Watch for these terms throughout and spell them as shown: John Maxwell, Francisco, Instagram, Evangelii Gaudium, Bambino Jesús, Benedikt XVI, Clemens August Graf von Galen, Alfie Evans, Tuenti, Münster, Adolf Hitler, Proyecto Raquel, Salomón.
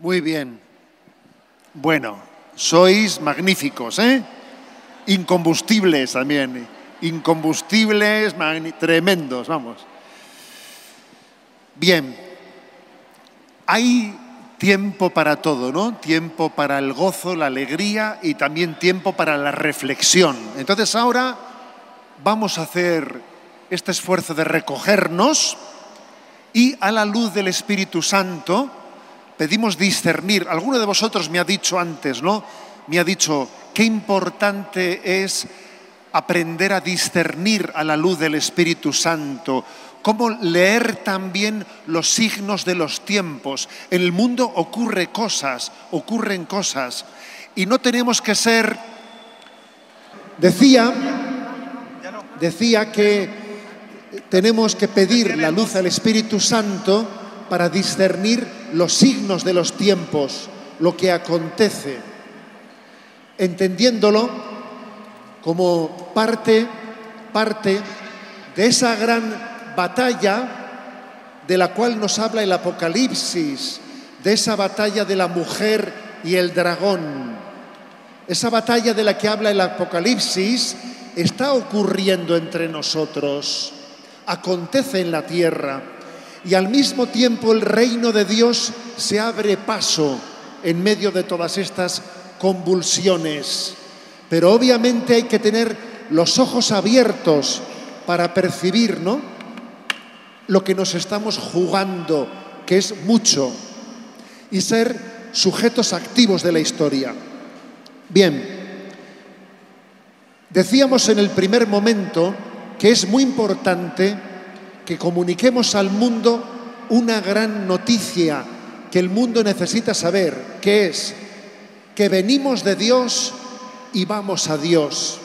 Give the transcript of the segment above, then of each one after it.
Muy bien. Bueno, sois magníficos, ¿eh? Incombustibles también. Incombustibles, tremendos, vamos. Bien. Hay tiempo para todo, ¿no? Tiempo para el gozo, la alegría y también tiempo para la reflexión. Entonces ahora vamos a hacer este esfuerzo de recogernos y a la luz del Espíritu Santo pedimos discernir. Alguno de vosotros me ha dicho antes, ¿no? Me ha dicho qué importante es aprender a discernir a la luz del Espíritu Santo. Cómo leer también los signos de los tiempos. En el mundo ocurren cosas, y no tenemos que ser... Decía que tenemos que pedir la luz al Espíritu Santo para discernir los signos de los tiempos, lo que acontece, entendiéndolo como parte de esa gran batalla de la cual nos habla el Apocalipsis, de esa batalla de la mujer y el dragón. Esa batalla de la que habla el Apocalipsis está ocurriendo entre nosotros, acontece en la tierra, y al mismo tiempo el reino de Dios se abre paso en medio de todas estas convulsiones. Pero obviamente hay que tener los ojos abiertos para percibir, ¿no?, lo que nos estamos jugando, que es mucho, y ser sujetos activos de la historia. Bien, decíamos en el primer momento que es muy importante que comuniquemos al mundo una gran noticia que el mundo necesita saber, que es que venimos de Dios y vamos a Dios.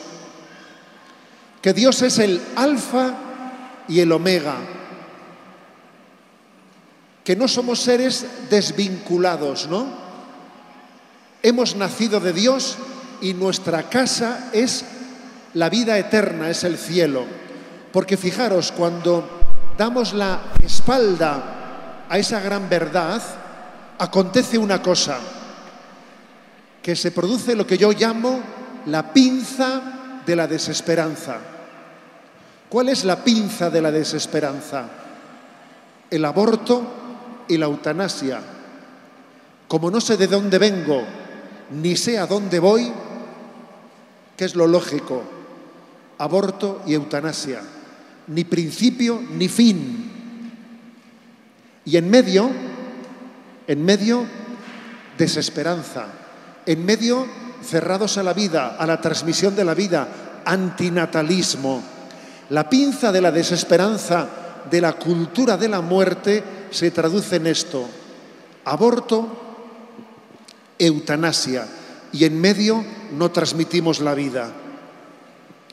Que Dios es el alfa y el omega. Que no somos seres desvinculados, ¿no? Hemos nacido de Dios y nuestra casa es la vida eterna, es el cielo. Porque fijaros, cuando damos la espalda a esa gran verdad, acontece una cosa, que se produce lo que yo llamo la pinza de la desesperanza. ¿Cuál es la pinza de la desesperanza? El aborto y la eutanasia. Como no sé de dónde vengo, ni sé a dónde voy, ¿qué es lo lógico? Aborto y eutanasia. Ni principio ni fin. Y en medio, desesperanza. En medio, cerrados a la vida, a la transmisión de la vida, antinatalismo. La pinza de la desesperanza de la cultura de la muerte se traduce en esto: aborto, eutanasia, y en medio no transmitimos la vida.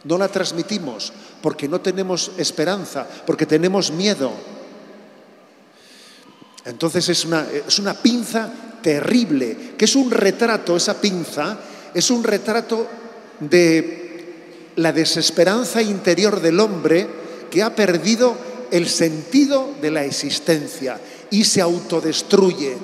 No la transmitimos porque no tenemos esperanza, porque tenemos miedo. Entonces es una pinza terrible, que es un retrato, esa pinza, es un retrato de la desesperanza interior del hombre que ha perdido el sentido de la existencia y se autodestruye.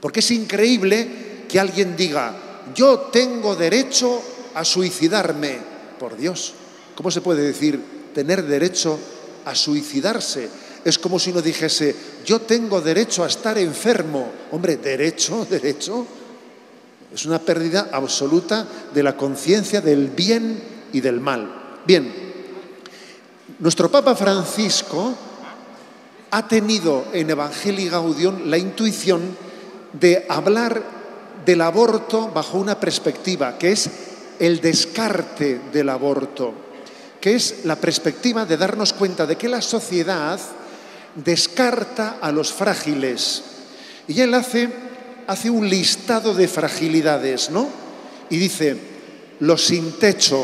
Porque es increíble que alguien diga: yo tengo derecho a suicidarme. Por Dios, ¿cómo se puede decir tener derecho a suicidarse? Es como si uno dijese: yo tengo derecho a estar enfermo. Hombre, derecho. Es una pérdida absoluta de la conciencia del bien y del mal. Bien. Nuestro Papa Francisco ha tenido en Evangelii Gaudium la intuición de hablar del aborto bajo una perspectiva, que es el descarte del aborto, que es la perspectiva de darnos cuenta de que la sociedad descarta a los frágiles. Y él hace un listado de fragilidades, ¿no? Y dice: los sin techo,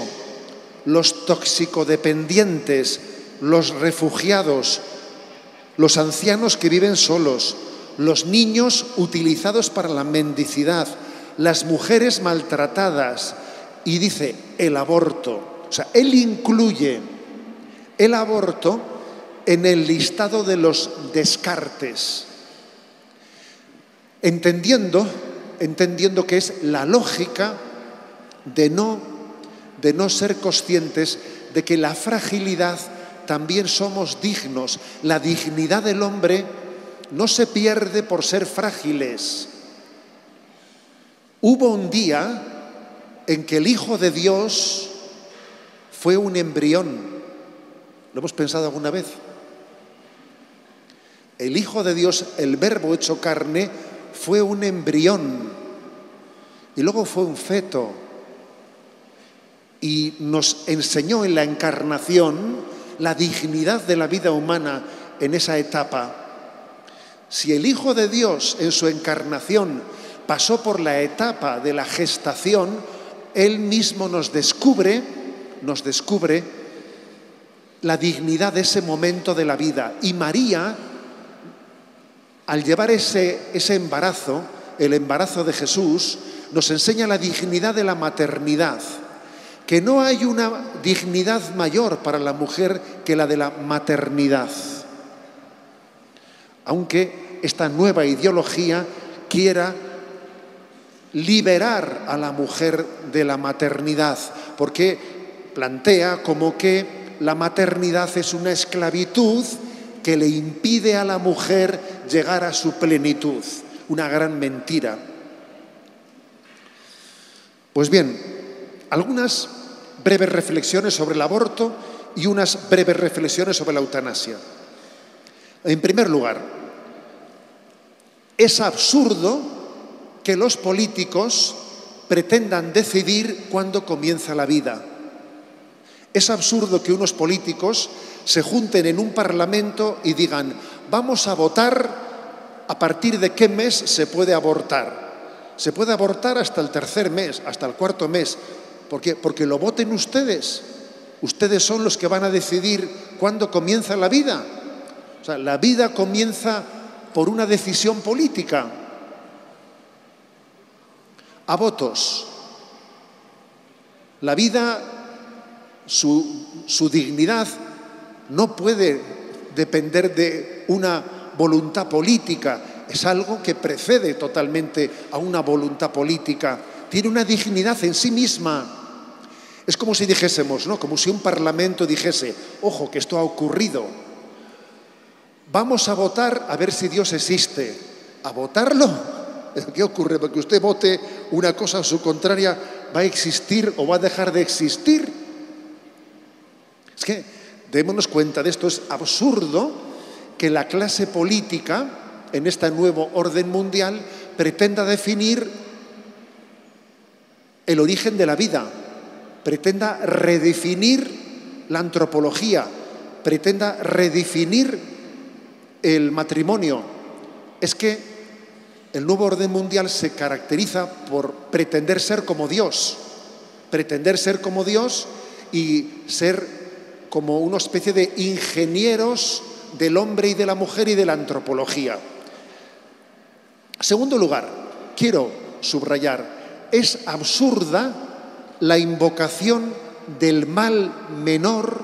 los toxicodependientes, los refugiados, los ancianos que viven solos, los niños utilizados para la mendicidad, las mujeres maltratadas, y dice el aborto. O sea, él incluye el aborto en el listado de los descartes. entendiendo que es la lógica de no ser conscientes de que la fragilidad también somos dignos. La dignidad del hombre no se pierde por ser frágiles. Hubo un día en que el Hijo de Dios fue un embrión. ¿Lo hemos pensado alguna vez? El Hijo de Dios, el Verbo hecho carne, fue un embrión y luego fue un feto y nos enseñó en la encarnación la dignidad de la vida humana en esa etapa. Si el Hijo de Dios en su encarnación pasó por la etapa de la gestación, Él mismo nos descubre la dignidad de ese momento de la vida. Y María, al llevar ese embarazo, el embarazo de Jesús, nos enseña la dignidad de la maternidad. Que no hay una dignidad mayor para la mujer que la de la maternidad. Aunque esta nueva ideología quiera liberar a la mujer de la maternidad, porque plantea como que la maternidad es una esclavitud que le impide a la mujer llegar a su plenitud. Una gran mentira. Pues bien, algunas breves reflexiones sobre el aborto y unas breves reflexiones sobre la eutanasia. En primer lugar, es absurdo que los políticos pretendan decidir cuándo comienza la vida. Es absurdo que unos políticos se junten en un parlamento y digan: vamos a votar a partir de qué mes se puede abortar. Se puede abortar hasta el tercer mes, hasta el cuarto mes. ¿Por qué? Porque lo voten ustedes. Ustedes son los que van a decidir cuándo comienza la vida. O sea, la vida comienza por una decisión política. A votos. La vida, su dignidad, no puede depender de una voluntad política. Es algo que precede totalmente a una voluntad política. Tiene una dignidad en sí misma. Es como si dijésemos, ¿no? Como si un parlamento dijese: ojo, que esto ha ocurrido. Vamos a votar a ver si Dios existe. ¿A votarlo? ¿Qué ocurre? Porque usted vote una cosa o su contraria, ¿va a existir o va a dejar de existir? Es que démonos cuenta de esto. Es absurdo que la clase política, en este nuevo orden mundial, pretenda definir el origen de la vida, pretenda redefinir la antropología, pretenda redefinir el matrimonio. Es que el nuevo orden mundial se caracteriza por pretender ser como Dios, y ser como una especie de ingenieros del hombre y de la mujer y de la antropología. En segundo lugar, quiero subrayar, es absurda la invocación del mal menor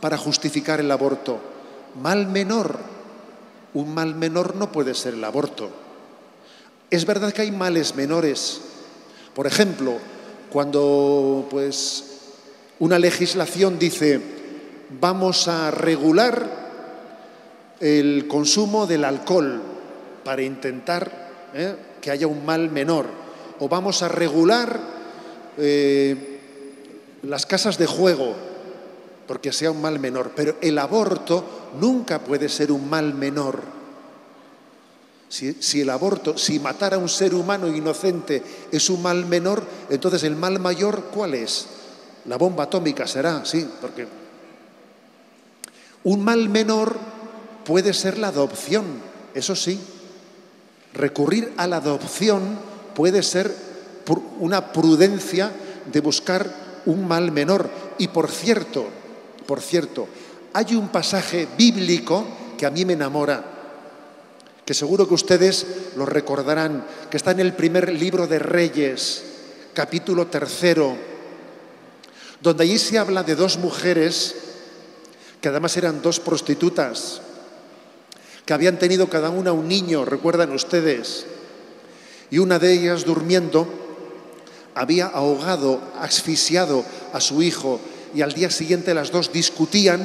para justificar el aborto. Mal menor. Un mal menor no puede ser el aborto. Es verdad que hay males menores. Por ejemplo, cuando pues una legislación dice: vamos a regular el consumo del alcohol para intentar que haya un mal menor, o vamos a regular las casas de juego porque sea un mal menor, pero el aborto nunca puede ser un mal menor. Si matar a un ser humano inocente es un mal menor, entonces el mal mayor, ¿cuál es? La bomba atómica será, sí, porque un mal menor puede ser la adopción, eso sí. Recurrir a la adopción puede ser una prudencia de buscar un mal menor. Y por cierto, hay un pasaje bíblico que a mí me enamora, que seguro que ustedes lo recordarán, que está en el primer libro de Reyes, capítulo 3, donde allí se habla de dos mujeres, que además eran dos prostitutas, que habían tenido cada una un niño, recuerdan ustedes, y una de ellas, durmiendo, había ahogado, asfixiado a su hijo, y al día siguiente las dos discutían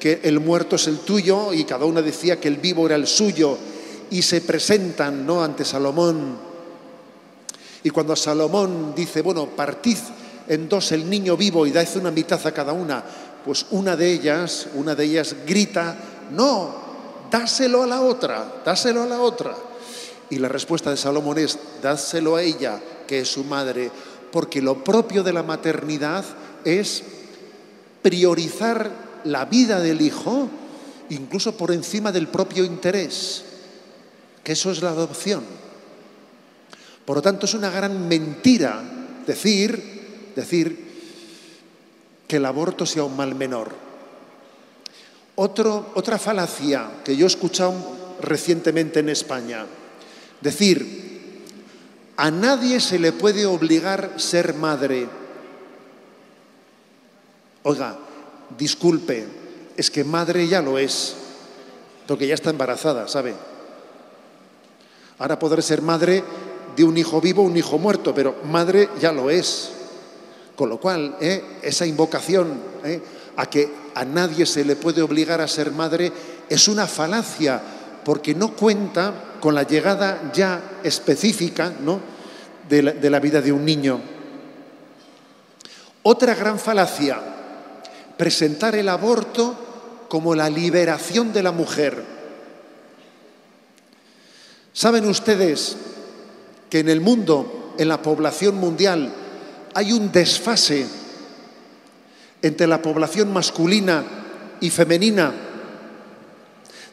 que el muerto es el tuyo y cada una decía que el vivo era el suyo, y se presentan, ¿no?, ante Salomón. Y cuando Salomón dice, bueno, partid en dos el niño vivo y dad una mitad a cada una, pues una de ellas grita, no, dáselo a la otra, dáselo a la otra. Y la respuesta de Salomón es, dáselo a ella, que es su madre, porque lo propio de la maternidad es priorizar la vida del hijo, incluso por encima del propio interés, que eso es la adopción. Por lo tanto, es una gran mentira decir que el aborto sea un mal menor. Otra falacia que yo he escuchado recientemente en España, decir, a nadie se le puede obligar a ser madre. Oiga, disculpe, es que madre ya lo es, porque ya está embarazada, ¿sabe? Ahora podré ser madre de un hijo vivo o un hijo muerto, pero madre ya lo es. Con lo cual, esa invocación a que a nadie se le puede obligar a ser madre es una falacia, porque no cuenta con la llegada ya específica, ¿no?, de la vida de un niño. Otra gran falacia, presentar el aborto como la liberación de la mujer. ¿Saben ustedes que en el mundo, en la población mundial, hay un desfase entre la población masculina y femenina?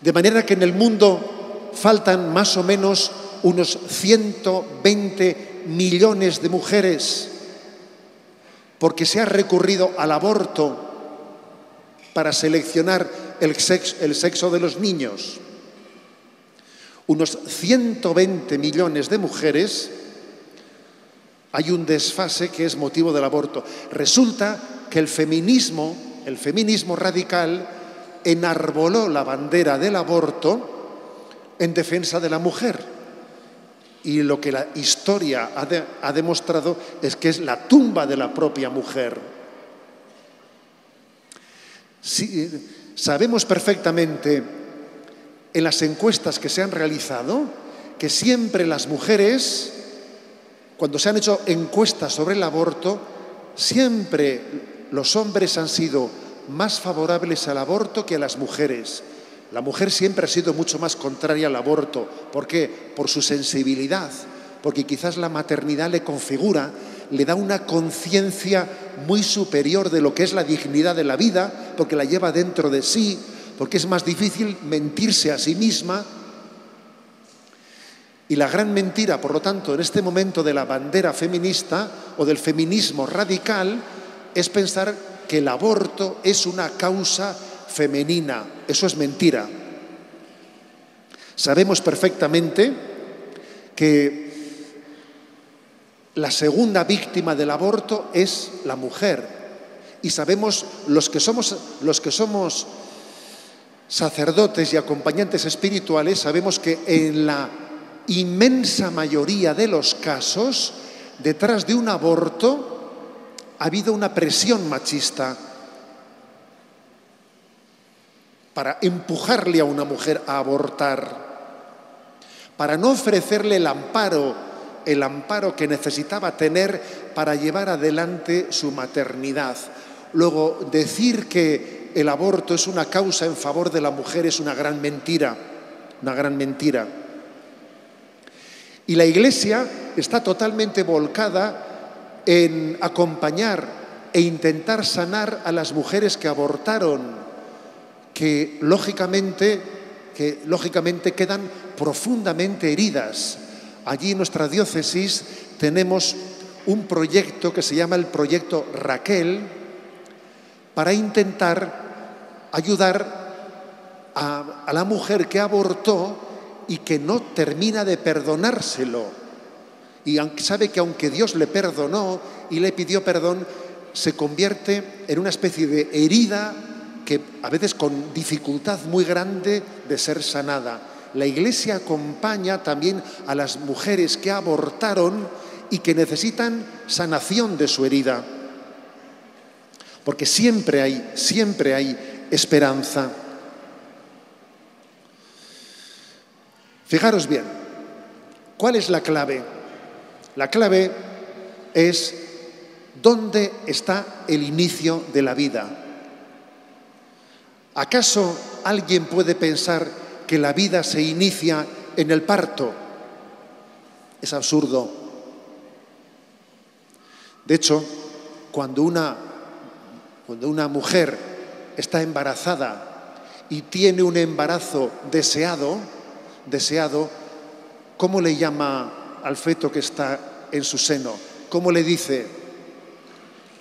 De manera que en el mundo faltan más o menos unos 120 millones de mujeres, porque se ha recurrido al aborto para seleccionar el sexo de los niños. Unos 120 millones de mujeres, hay un desfase que es motivo del aborto. Resulta que el feminismo radical, enarboló la bandera del aborto en defensa de la mujer. Y lo que la historia ha demostrado es que es la tumba de la propia mujer. Sí, sabemos perfectamente en las encuestas que se han realizado que siempre las mujeres, cuando se han hecho encuestas sobre el aborto, siempre los hombres han sido más favorables al aborto que a las mujeres. La mujer siempre ha sido mucho más contraria al aborto. ¿Por qué? Por su sensibilidad, porque quizás la maternidad le configura, le da una conciencia muy superior de lo que es la dignidad de la vida, porque la lleva dentro de sí, porque es más difícil mentirse a sí misma. Y la gran mentira, por lo tanto, en este momento de la bandera feminista o del feminismo radical, es pensar que el aborto es una causa femenina. Eso es mentira. Sabemos perfectamente que la segunda víctima del aborto es la mujer. Y sabemos, los que somos sacerdotes y acompañantes espirituales, sabemos que en la inmensa mayoría de los casos, detrás de un aborto ha habido una presión machista para empujarle a una mujer a abortar, para no ofrecerle el amparo que necesitaba tener para llevar adelante su maternidad. Luego, decir que el aborto es una causa en favor de la mujer es una gran mentira, una gran mentira. Y la Iglesia está totalmente volcada en acompañar e intentar sanar a las mujeres que abortaron, que lógicamente quedan profundamente heridas. Allí en nuestra diócesis tenemos un proyecto que se llama el Proyecto Raquel, para intentar ayudar a la mujer que abortó y que no termina de perdonárselo. Y sabe que aunque Dios le perdonó y le pidió perdón, se convierte en una especie de herida que a veces con dificultad muy grande de ser sanada. La Iglesia acompaña también a las mujeres que abortaron y que necesitan sanación de su herida. Porque siempre hay esperanza. Fijaros bien, ¿cuál es la clave? La clave es dónde está el inicio de la vida. ¿Acaso alguien puede pensar que la vida se inicia en el parto? Es absurdo. De hecho, cuando una mujer está embarazada y tiene un embarazo deseado, ¿cómo le llama al feto que está en su seno? ¿Cómo le dice?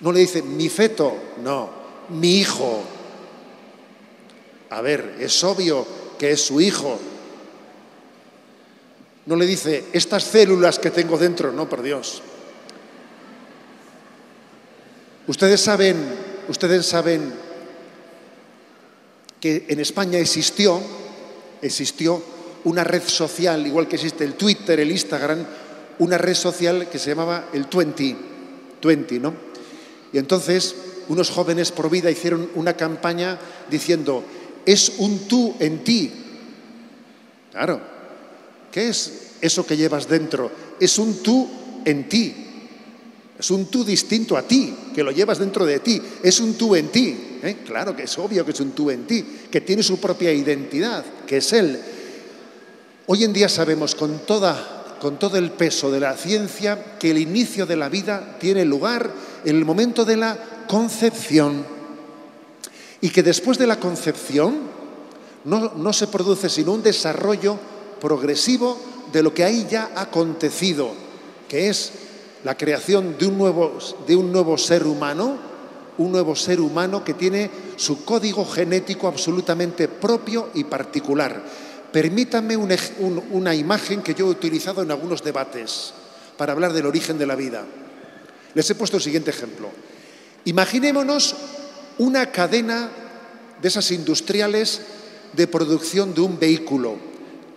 No le dice mi feto, no, mi hijo. A ver, es obvio que es su hijo. No le dice estas células que tengo dentro, no, por Dios. Ustedes saben que en España existió una red social, igual que existe el Twitter, el Instagram, una red social que se llamaba el Tuenti, ¿no? Y entonces unos jóvenes pro vida hicieron una campaña diciendo: es un tú en ti. Claro, ¿qué es eso que llevas dentro? Es un tú en ti. Es un tú distinto a ti, que lo llevas dentro de ti. Es un tú en ti. Claro que es obvio que es un tú en ti, que tiene su propia identidad, que es él. Hoy en día sabemos con todo el peso de la ciencia que el inicio de la vida tiene lugar en el momento de la concepción y que después de la concepción no se produce sino un desarrollo progresivo de lo que ahí ya ha acontecido, que es la creación de un nuevo ser humano, que tiene su código genético absolutamente propio y particular. Permítanme una imagen que yo he utilizado en algunos debates para hablar del origen de la vida. Les he puesto el siguiente ejemplo. Imaginémonos una cadena de esas industriales de producción de un vehículo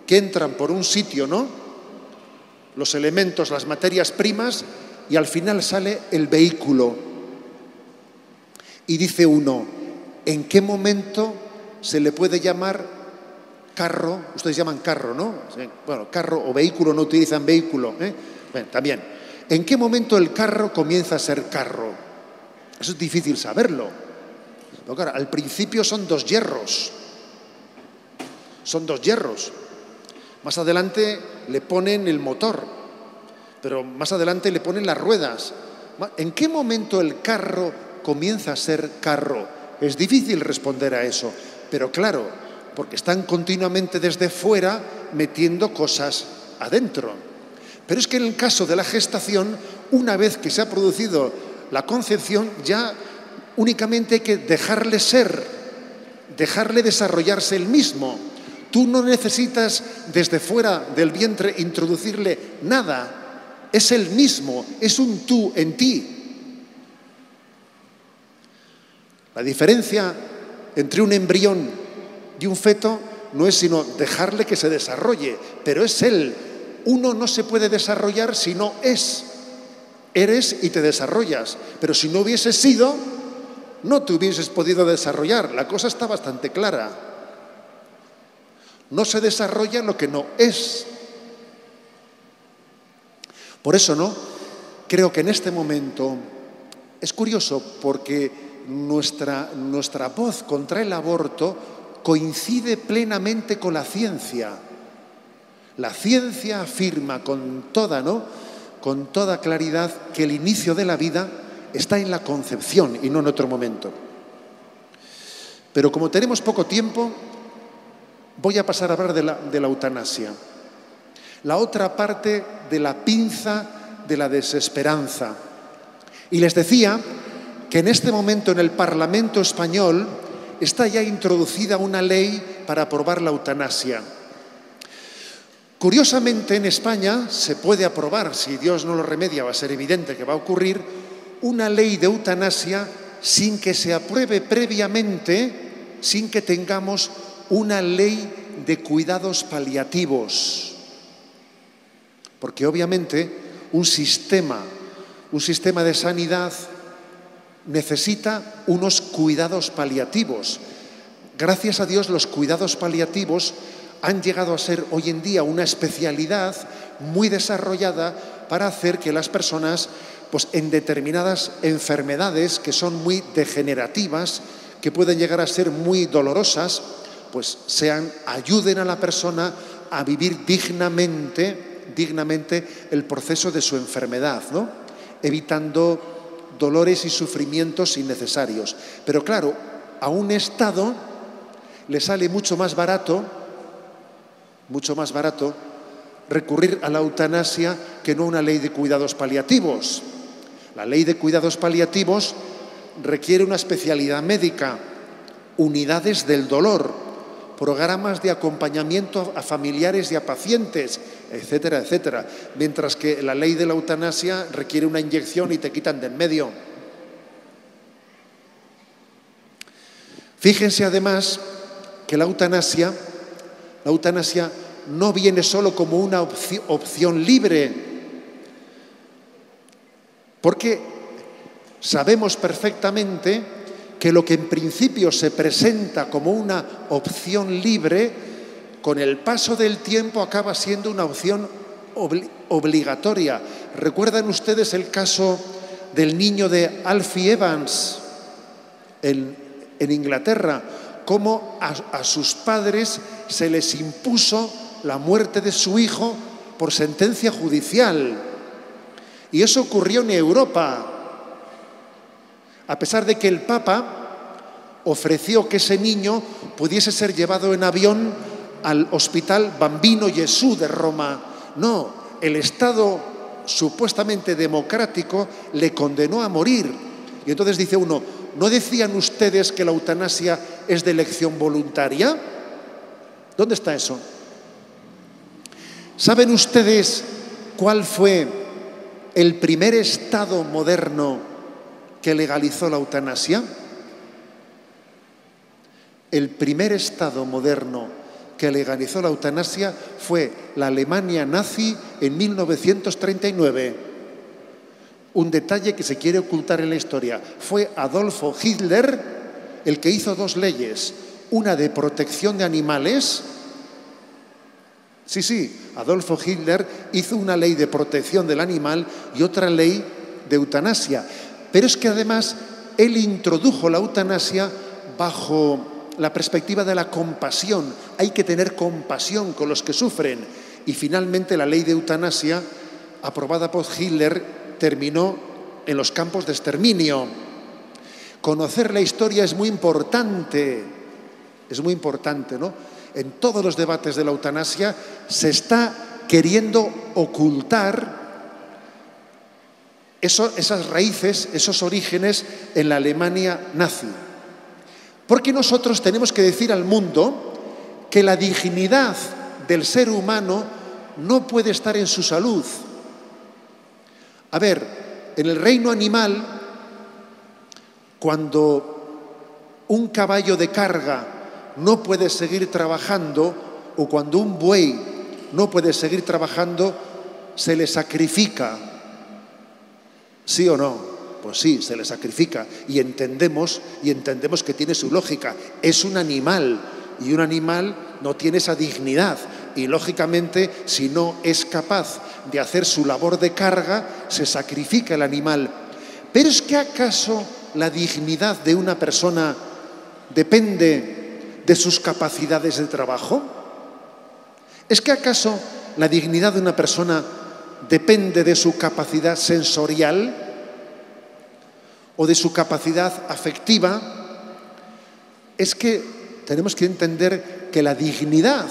que entran por un sitio, ¿no? Los elementos, las materias primas, y al final sale el vehículo. Y dice uno, ¿en qué momento se le puede llamar carro? Ustedes llaman carro, ¿no? Bueno, carro o vehículo, no utilizan vehículo, ¿eh? Bueno, también. ¿En qué momento el carro comienza a ser carro? Eso es difícil saberlo. Pero claro, al principio son dos hierros. Más adelante le ponen el motor, pero más adelante le ponen las ruedas. ¿En qué momento el carro comienza a ser carro? Es difícil responder a eso, pero claro, porque están continuamente desde fuera metiendo cosas adentro. Pero es que en el caso de la gestación, una vez que se ha producido la concepción, ya únicamente hay que dejarle ser, dejarle desarrollarse él mismo. Tú no necesitas desde fuera del vientre introducirle nada. Es él mismo, es un tú en ti. La diferencia entre un embrión y un feto no es sino dejarle que se desarrolle, pero es él. Uno no se puede desarrollar si no es. Eres y te desarrollas, pero si no hubieses sido, no te hubieses podido desarrollar. La cosa está bastante clara. No se desarrolla lo que no es. Por eso, ¿no? Creo que en este momento es curioso porque nuestra voz contra el aborto coincide plenamente con la ciencia. La ciencia afirma con toda claridad que el inicio de la vida está en la concepción y no en otro momento. Pero como tenemos poco tiempo, voy a pasar a hablar de la eutanasia. La otra parte de la pinza de la desesperanza. Y les decía que en este momento en el Parlamento español está ya introducida una ley para aprobar la eutanasia. Curiosamente, en España se puede aprobar, si Dios no lo remedia, va a ser evidente que va a ocurrir, una ley de eutanasia sin que se apruebe previamente, sin que tengamos una ley de cuidados paliativos, porque obviamente un sistema de sanidad necesita unos cuidados paliativos. Gracias a Dios, los cuidados paliativos han llegado a ser hoy en día una especialidad muy desarrollada para hacer que las personas, pues, en determinadas enfermedades que son muy degenerativas, que pueden llegar a ser muy dolorosas, pues ayuden a la persona a vivir dignamente el proceso de su enfermedad, ¿no? Evitando dolores y sufrimientos innecesarios. Pero claro, a un Estado le sale mucho más barato recurrir a la eutanasia que no a una ley de cuidados paliativos. La ley de cuidados paliativos requiere una especialidad médica, unidades del dolor, programas de acompañamiento a familiares y a pacientes, etcétera, etcétera. Mientras que la ley de la eutanasia requiere una inyección y te quitan de en medio. Fíjense además que la eutanasia no viene solo como una opción libre, porque sabemos perfectamente que lo que en principio se presenta como una opción libre, con el paso del tiempo acaba siendo una opción obligatoria. ¿Recuerdan ustedes el caso del niño de Alfie Evans en Inglaterra? Cómo a sus padres se les impuso la muerte de su hijo por sentencia judicial. Y eso ocurrió en Europa. A pesar de que el Papa ofreció que ese niño pudiese ser llevado en avión al hospital Bambino Jesús de Roma. No, el Estado supuestamente democrático le condenó a morir. Y entonces dice uno, ¿no decían ustedes que la eutanasia es de elección voluntaria? ¿Dónde está eso? ¿Saben ustedes cuál fue el primer Estado moderno que legalizó la eutanasia? El primer Estado moderno que legalizó la eutanasia fue la Alemania nazi en 1939. Un detalle que se quiere ocultar en la historia. Fue Adolf Hitler el que hizo dos leyes. Una de protección de animales. Sí, Adolf Hitler hizo una ley de protección del animal y otra ley de eutanasia. Pero es que además él introdujo la eutanasia bajo la perspectiva de la compasión. Hay que tener compasión con los que sufren. Y finalmente la ley de eutanasia, aprobada por Hitler, terminó en los campos de exterminio. Conocer la historia es muy importante, ¿no? En todos los debates de la eutanasia se está queriendo ocultar esas raíces, esos orígenes en la Alemania nazi. Porque nosotros tenemos que decir al mundo que la dignidad del ser humano no puede estar en su salud. A ver, en el reino animal, cuando un caballo de carga no puede seguir trabajando o cuando un buey no puede seguir trabajando, se le sacrifica. ¿Sí o no? Pues sí, se le sacrifica. Y entendemos que tiene su lógica. Es un animal y un animal no tiene esa dignidad. Y lógicamente, si no es capaz de hacer su labor de carga, se sacrifica el animal. Pero es que ¿acaso la dignidad de una persona depende de sus capacidades de trabajo? ¿Es que acaso la dignidad de una persona depende de su capacidad sensorial o de su capacidad afectiva? Es que tenemos que entender que la dignidad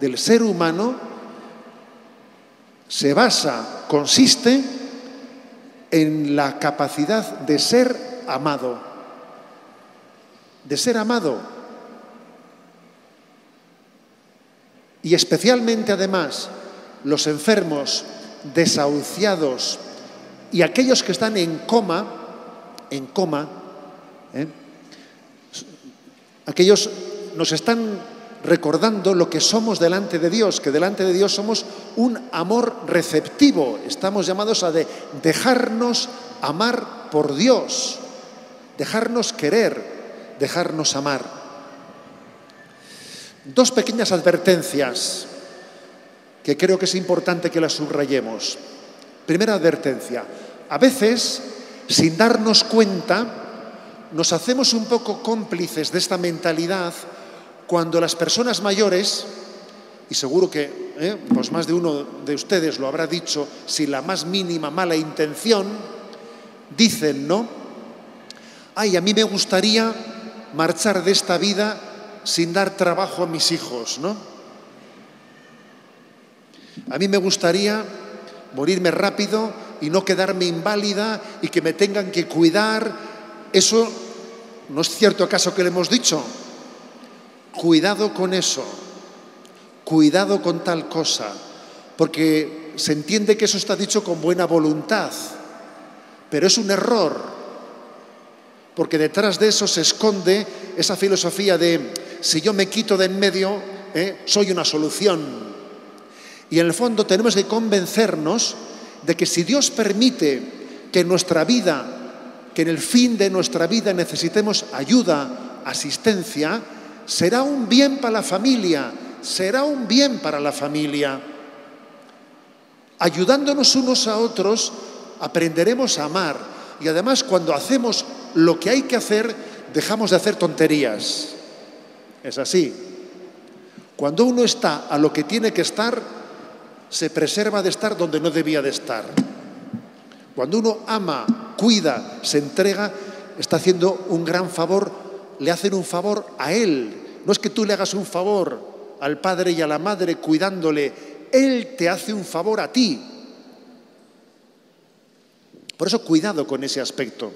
del ser humano consiste en la capacidad de ser amado. De ser amado. Y especialmente, además, los enfermos, desahuciados y aquellos que están en coma, aquellos nos están recordando lo que somos delante de Dios, que delante de Dios somos un amor receptivo. Estamos llamados a dejarnos amar por Dios, dejarnos querer, dejarnos amar. Dos pequeñas advertencias que creo que es importante que las subrayemos. Primera advertencia, a veces, sin darnos cuenta, nos hacemos un poco cómplices de esta mentalidad cuando las personas mayores, y seguro que pues más de uno de ustedes lo habrá dicho sin la más mínima mala intención, dicen, ¿no? Ay, a mí me gustaría marchar de esta vida sin dar trabajo a mis hijos, ¿no? A mí me gustaría morirme rápido y no quedarme inválida y que me tengan que cuidar. ¿Eso no es cierto acaso que le hemos dicho? Cuidado con eso, cuidado con tal cosa, porque se entiende que eso está dicho con buena voluntad, pero es un error, porque detrás de eso se esconde esa filosofía de si yo me quito de en medio, soy una solución. Y en el fondo tenemos que convencernos de que si Dios permite que en nuestra vida, que en el fin de nuestra vida necesitemos ayuda, asistencia, será un bien para la familia, será un bien para la familia. Ayudándonos unos a otros, aprenderemos a amar. Y además, cuando hacemos lo que hay que hacer, dejamos de hacer tonterías. Es así. Cuando uno está a lo que tiene que estar, se preserva de estar donde no debía de estar. Cuando uno ama, cuida, se entrega, está haciendo un gran favor. Le hacen un favor a Él. No es que tú le hagas un favor al padre y a la madre cuidándole. Él te hace un favor a ti. Por eso, cuidado con ese aspecto.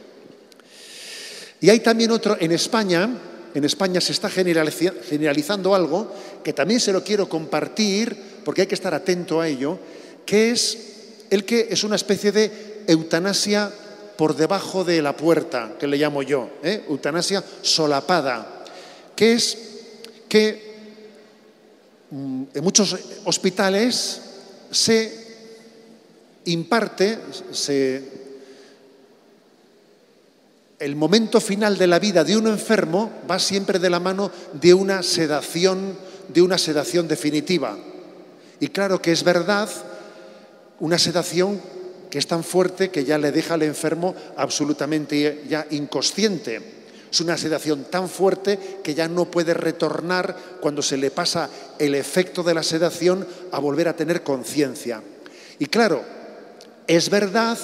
Y hay también otro, en España se está generalizando algo que también se lo quiero compartir, porque hay que estar atento a ello, que es el que es una especie de eutanasia por debajo de la puerta, que le llamo yo, eutanasia solapada, que es que en muchos hospitales se imparte el momento final de la vida de un enfermo va siempre de la mano de una sedación definitiva. Y claro que es verdad, una sedación que es tan fuerte que ya le deja al enfermo absolutamente ya inconsciente. Es una sedación tan fuerte que ya no puede retornar, cuando se le pasa el efecto de la sedación, a volver a tener conciencia. Y claro, es verdad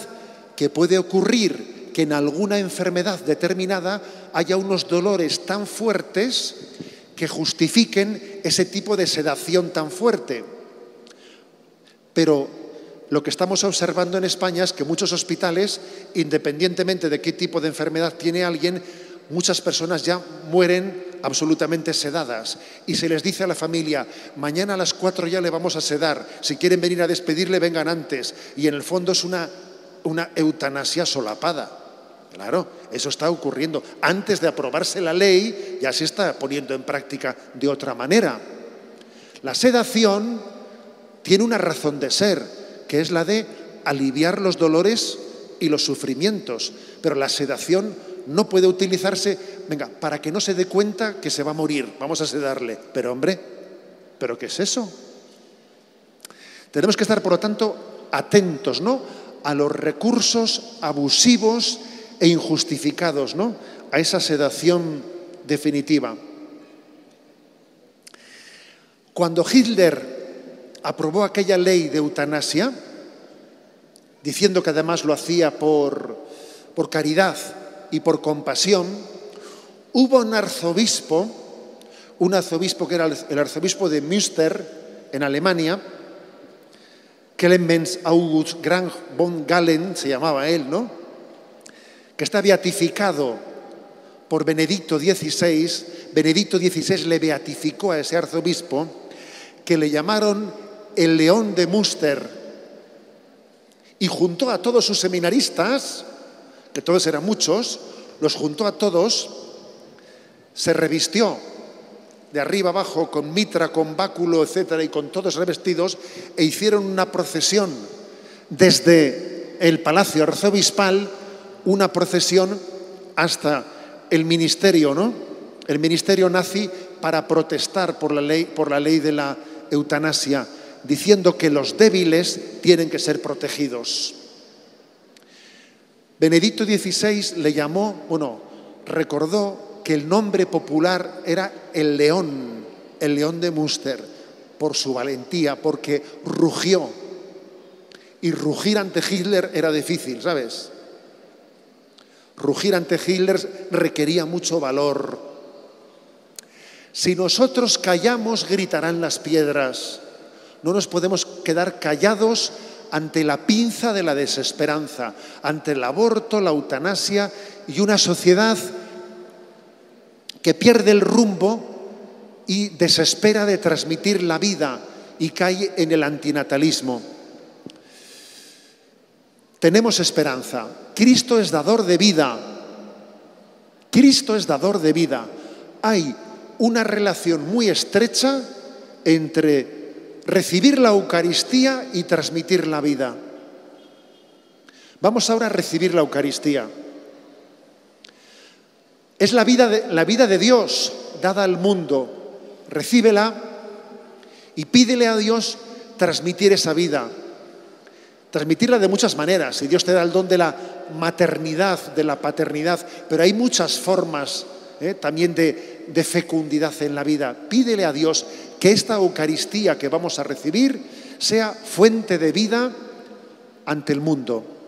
que puede ocurrir que en alguna enfermedad determinada haya unos dolores tan fuertes que justifiquen ese tipo de sedación tan fuerte. Pero lo que estamos observando en España es que muchos hospitales, independientemente de qué tipo de enfermedad tiene alguien, muchas personas ya mueren absolutamente sedadas. Y se les dice a la familia, mañana a las 4 ya le vamos a sedar, si quieren venir a despedirle, vengan antes. Y en el fondo es una eutanasia solapada. Claro, eso está ocurriendo. Antes de aprobarse la ley, ya se está poniendo en práctica de otra manera. La sedación tiene una razón de ser, que es la de aliviar los dolores y los sufrimientos. Pero la sedación no puede utilizarse, venga, para que no se dé cuenta que se va a morir, vamos a sedarle. Pero hombre, ¿pero qué es eso? Tenemos que estar, por lo tanto, atentos, ¿no?, a los recursos abusivos e injustificados, ¿no?, a esa sedación definitiva. Cuando Hitler aprobó aquella ley de eutanasia, diciendo que además lo hacía por caridad y por compasión, hubo un arzobispo que era el arzobispo de Münster, en Alemania, Clemens August Graf von Galen, se llamaba él, ¿no?, que está beatificado por Benedicto XVI. Benedicto XVI le beatificó a ese arzobispo, que le llamaron el León de Münster, y juntó a todos sus seminaristas, que todos eran muchos, los juntó a todos, se revistió de arriba abajo, con mitra, con báculo, etcétera, y con todos revestidos, e hicieron una procesión desde el Palacio Arzobispal, una procesión hasta el ministerio, ¿no? El ministerio nazi, para protestar por la ley de la eutanasia, diciendo que los débiles tienen que ser protegidos. Benedicto XVI le llamó, bueno, recordó que el nombre popular era el león de Münster, por su valentía, porque rugió. Y rugir ante Hitler era difícil, ¿sabes? Rugir ante Hitler requería mucho valor. Si nosotros callamos, gritarán las piedras. No nos podemos quedar callados ante la pinza de la desesperanza, ante el aborto, la eutanasia y una sociedad que pierde el rumbo y desespera de transmitir la vida y cae en el antinatalismo. Tenemos esperanza. Cristo es dador de vida. Cristo es dador de vida. Hay una relación muy estrecha entre recibir la Eucaristía y transmitir la vida. Vamos ahora a recibir la Eucaristía. Es la vida de Dios dada al mundo. Recíbela y pídele a Dios transmitir esa vida. Transmitirla de muchas maneras. Y Dios te da el don de la maternidad, de la paternidad. Pero hay muchas formas también de fecundidad en la vida. Pídele a Dios que esta Eucaristía que vamos a recibir sea fuente de vida ante el mundo.